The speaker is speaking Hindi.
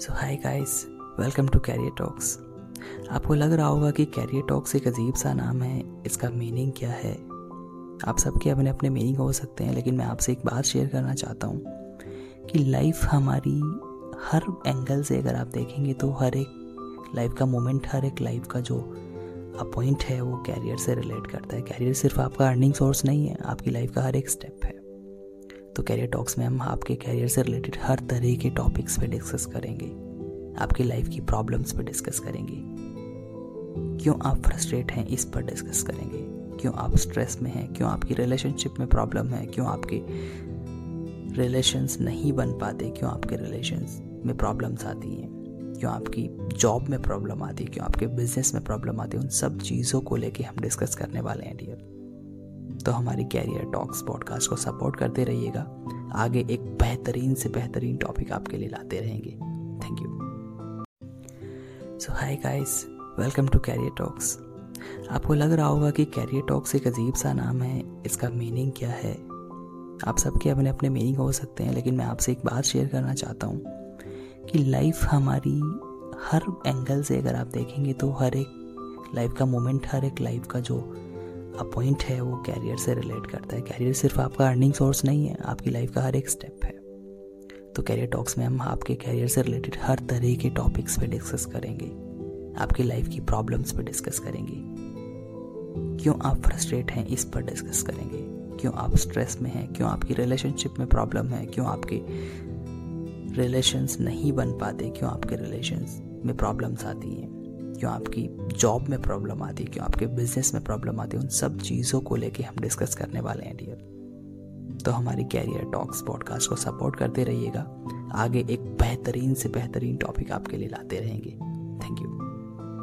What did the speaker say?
So hi guys, welcome to career talks. आपको लग रहा होगा कि कैरियर टॉक्स एक अजीब सा नाम है, इसका मीनिंग क्या है। आप सबके अपने अपने मीनिंग हो सकते हैं, लेकिन मैं आपसे एक बात शेयर करना चाहता हूँ कि लाइफ हमारी हर एंगल से अगर आप देखेंगे तो हर एक लाइफ का मोमेंट, हर एक लाइफ का जो अपॉइंट है वो कैरियर से रिलेट करता है। कैरियर सिर्फ आपका अर्निंग सोर्स नहीं है, आपकी लाइफ का हर एक स्टेप है। तो कैरियर टॉक्स में हम आपके कैरियर से रिलेटेड हर तरह के टॉपिक्स पे डिस्कस करेंगे, आपकी लाइफ की प्रॉब्लम्स पे डिस्कस करेंगे, क्यों आप फ्रस्ट्रेट हैं इस पर डिस्कस करेंगे, क्यों आप स्ट्रेस में हैं, क्यों आपकी रिलेशनशिप में प्रॉब्लम है, क्यों आपके रिलेशंस नहीं बन पाते, क्यों आपके रिलेशंस में प्रॉब्लम्स आती हैं, क्यों आपकी जॉब में प्रॉब्लम आती है, क्यों आपके बिजनेस में प्रॉब्लम आती है। उन सब चीज़ों को लेके हम डिस्कस करने वाले हैं डियर। तो हमारी कैरियर टॉक्स पॉडकास्ट को सपोर्ट करते रहिएगा, आगे एक बेहतरीन से बेहतरीन टॉपिक आपके लिए लाते रहेंगे। Thank you. So hi guys, welcome to career talks. आपको लग रहा होगा कि कैरियर टॉक्स एक अजीब सा नाम है, इसका मीनिंग क्या है। आप सबके अपने अपने मीनिंग हो सकते हैं, लेकिन मैं आपसे एक बात शेयर करना चाहता हूँ कि लाइफ हमारी हर एंगल से अगर आप देखेंगे तो हर एक लाइफ का मोमेंट, हर एक लाइफ का जो अपॉइंट है वो कैरियर से रिलेट करता है। कैरियर सिर्फ आपका अर्निंग सोर्स नहीं है, आपकी लाइफ का हर एक स्टेप है। तो कैरियर टॉक्स में हम आपके कैरियर से रिलेटेड हर तरह के टॉपिक्स पे डिस्कस करेंगे, आपकी लाइफ की प्रॉब्लम्स पे डिस्कस करेंगे, क्यों आप फ्रस्ट्रेट हैं इस पर डिस्कस करेंगे, क्यों आप स्ट्रेस में हैं, क्यों आपकी रिलेशनशिप में प्रॉब्लम है, क्यों आपके रिलेशंस नहीं बन पाते, क्यों आपके रिलेशंस में प्रॉब्लम्स आती हैं, क्यों आपकी जॉब में प्रॉब्लम आती है, क्यों आपके बिजनेस में प्रॉब्लम आती है। उन सब चीज़ों को लेके हम डिस्कस करने वाले हैं डियर। तो हमारी कैरियर टॉक्स पॉडकास्ट को सपोर्ट करते रहिएगा, आगे एक बेहतरीन से बेहतरीन टॉपिक आपके लिए लाते रहेंगे।